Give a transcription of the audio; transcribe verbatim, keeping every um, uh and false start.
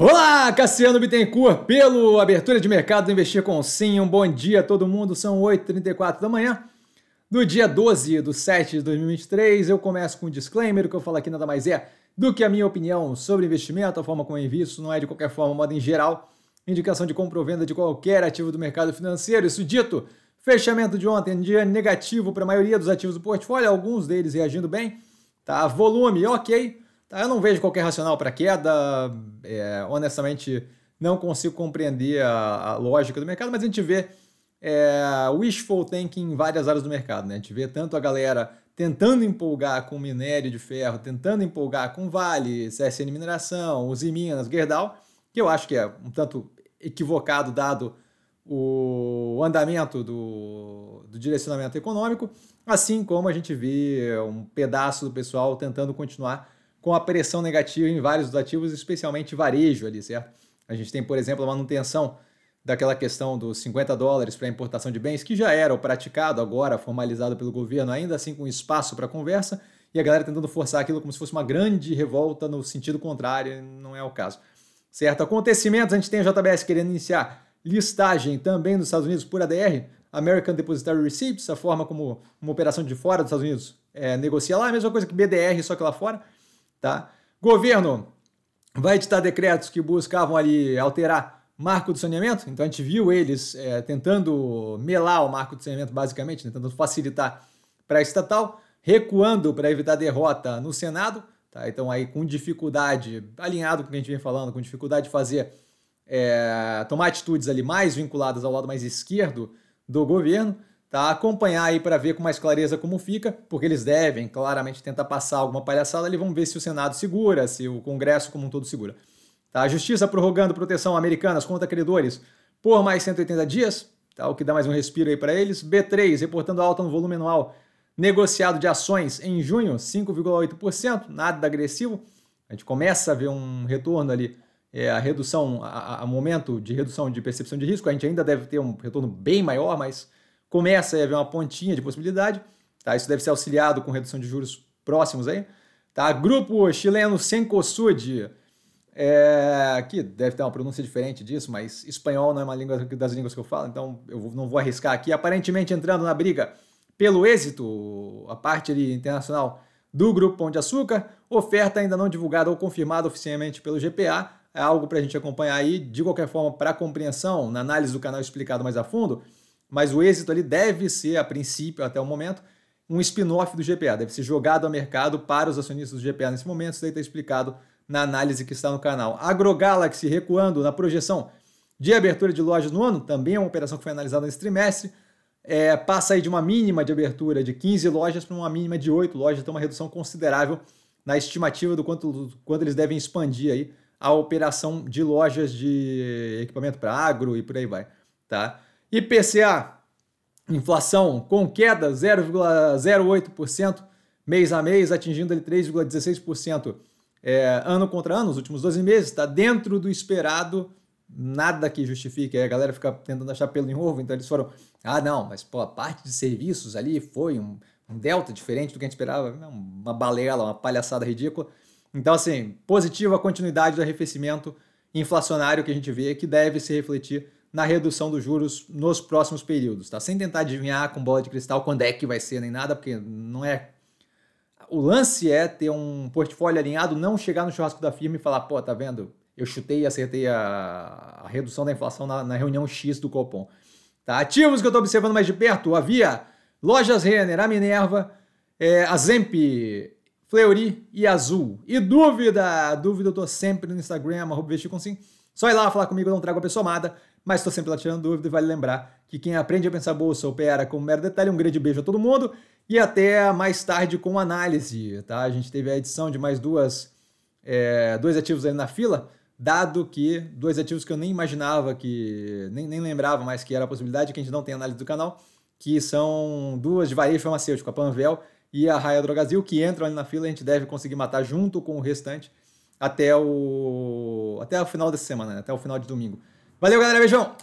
Olá, Cassiano Bittencourt, pelo Abertura de Mercado do Investir com Sim. Um bom dia a todo mundo, são oito e trinta e quatro da manhã, do dia doze de sete de dois mil e vinte e três. Eu começo com um disclaimer, o que eu falo aqui nada mais é do que a minha opinião sobre investimento, a forma como eu invisto, não é de qualquer forma, modo em geral, indicação de compra ou venda de qualquer ativo do mercado financeiro. Isso dito, fechamento de ontem, dia negativo para a maioria dos ativos do portfólio, alguns deles reagindo bem, tá? Volume, ok. Eu não vejo qualquer racional para queda, é, honestamente não consigo compreender a, a lógica do mercado, mas a gente vê é, wishful thinking em várias áreas do mercado, né? A gente vê tanto a galera tentando empolgar com minério de ferro, tentando empolgar com Vale, C S N Mineração, Usiminas, Gerdau, que eu acho que é um tanto equivocado dado o andamento do, do direcionamento econômico, assim como a gente vê um pedaço do pessoal tentando continuar com a pressão negativa em vários dos ativos, especialmente varejo ali, certo? A gente tem, por exemplo, a manutenção daquela questão dos cinquenta dólares para importação de bens, que já era o praticado, agora formalizado pelo governo, ainda assim com espaço para conversa, e a galera tentando forçar aquilo como se fosse uma grande revolta no sentido contrário, não é o caso. Certo? Acontecimentos, a gente tem a J B S querendo iniciar listagem também nos Estados Unidos por A D R, American Depositary Receipts, a forma como uma operação de fora dos Estados Unidos é, negocia lá, a mesma coisa que B D R, só que lá fora. Tá? Governo vai editar decretos que buscavam ali alterar marco do saneamento, então a gente viu eles é, tentando melar o marco do saneamento basicamente, né? Tentando facilitar para a estatal, recuando para evitar derrota no Senado, tá? Então aí com dificuldade, alinhado com o que a gente vem falando, com dificuldade de fazer, é, tomar atitudes ali mais vinculadas ao lado mais esquerdo do governo, tá? Acompanhar aí para ver com mais clareza como fica, porque eles devem claramente tentar passar alguma palhaçada ali, vamos ver se o Senado segura, se o Congresso como um todo segura. Tá? A Justiça prorrogando proteção americanas contra credores por mais cento e oitenta dias, tá? O que dá mais um respiro aí para eles. B três reportando alta no volume anual negociado de ações em junho, cinco vírgula oito por cento, nada agressivo. A gente começa a ver um retorno ali, é, a redução, a, a momento de redução de percepção de risco, a gente ainda deve ter um retorno bem maior, mas começa a haver uma pontinha de possibilidade, tá? Isso deve ser auxiliado com redução de juros próximos aí, tá? Grupo chileno Senkosud, é, que deve ter uma pronúncia diferente disso, mas espanhol não é uma língua das línguas que eu falo, então eu não vou arriscar aqui. Aparentemente entrando na briga pelo êxito, a parte ali internacional do Grupo Pão de Açúcar, oferta ainda não divulgada ou confirmada oficialmente pelo G P A, é algo para a gente acompanhar aí, de qualquer forma, para compreensão, na análise do canal explicado mais a fundo. Mas o êxito ali deve ser, a princípio, até o momento, um spin-off do G P A. Deve ser jogado ao mercado para os acionistas do G P A nesse momento. Isso aí está explicado na análise que está no canal. AgroGalaxy recuando na projeção de abertura de lojas no ano. Também é uma operação que foi analisada nesse trimestre. É, passa aí de uma mínima de abertura de quinze lojas para uma mínima de oito lojas. Então uma redução considerável na estimativa do quanto, do quanto eles devem expandir aí a operação de lojas de equipamento para agro e por aí vai, tá? I P C A, inflação com queda zero vírgula zero oito por cento mês a mês, atingindo ali três vírgula dezesseis por cento é, ano contra ano, nos últimos doze meses, está dentro do esperado, nada que justifique, aí a galera fica tentando achar pelo em ovo, então eles foram, ah não, mas pô, a parte de serviços ali foi um, um delta diferente do que a gente esperava, uma balela, uma palhaçada ridícula, então assim, positiva a continuidade do arrefecimento inflacionário que a gente vê, que deve se refletir na redução dos juros nos próximos períodos, tá? Sem tentar adivinhar com bola de cristal quando é que vai ser nem nada, porque não é... O lance é ter um portfólio alinhado, não chegar no churrasco da firma e falar, pô, tá vendo? Eu chutei e acertei a, a redução da inflação na, na reunião X do Copom. Tá? Ativos que eu tô observando mais de perto, a Via, Lojas Renner, a Minerva, é, a Zemp, Fleury e Azul. E dúvida, dúvida eu tô sempre no Instagram, arroba investir com sim. Só ir lá falar comigo, eu não trago a pessoa amada, mas estou sempre lá tirando dúvida e vale lembrar que quem aprende a pensar bolsa opera com mero detalhe. Um grande beijo a todo mundo e até mais tarde com análise, tá? A gente teve a edição de mais duas, é, dois ativos aí na fila, dado que dois ativos que eu nem imaginava, que nem, nem lembrava mais que era a possibilidade, que a gente não tem análise do canal, que são duas de varejo farmacêutico, a Panvel e a Raia Drogasil, que entram ali na fila e a gente deve conseguir matar junto com o restante até o, até o final dessa semana, né? Até o final de domingo. Valeu, galera. Beijão!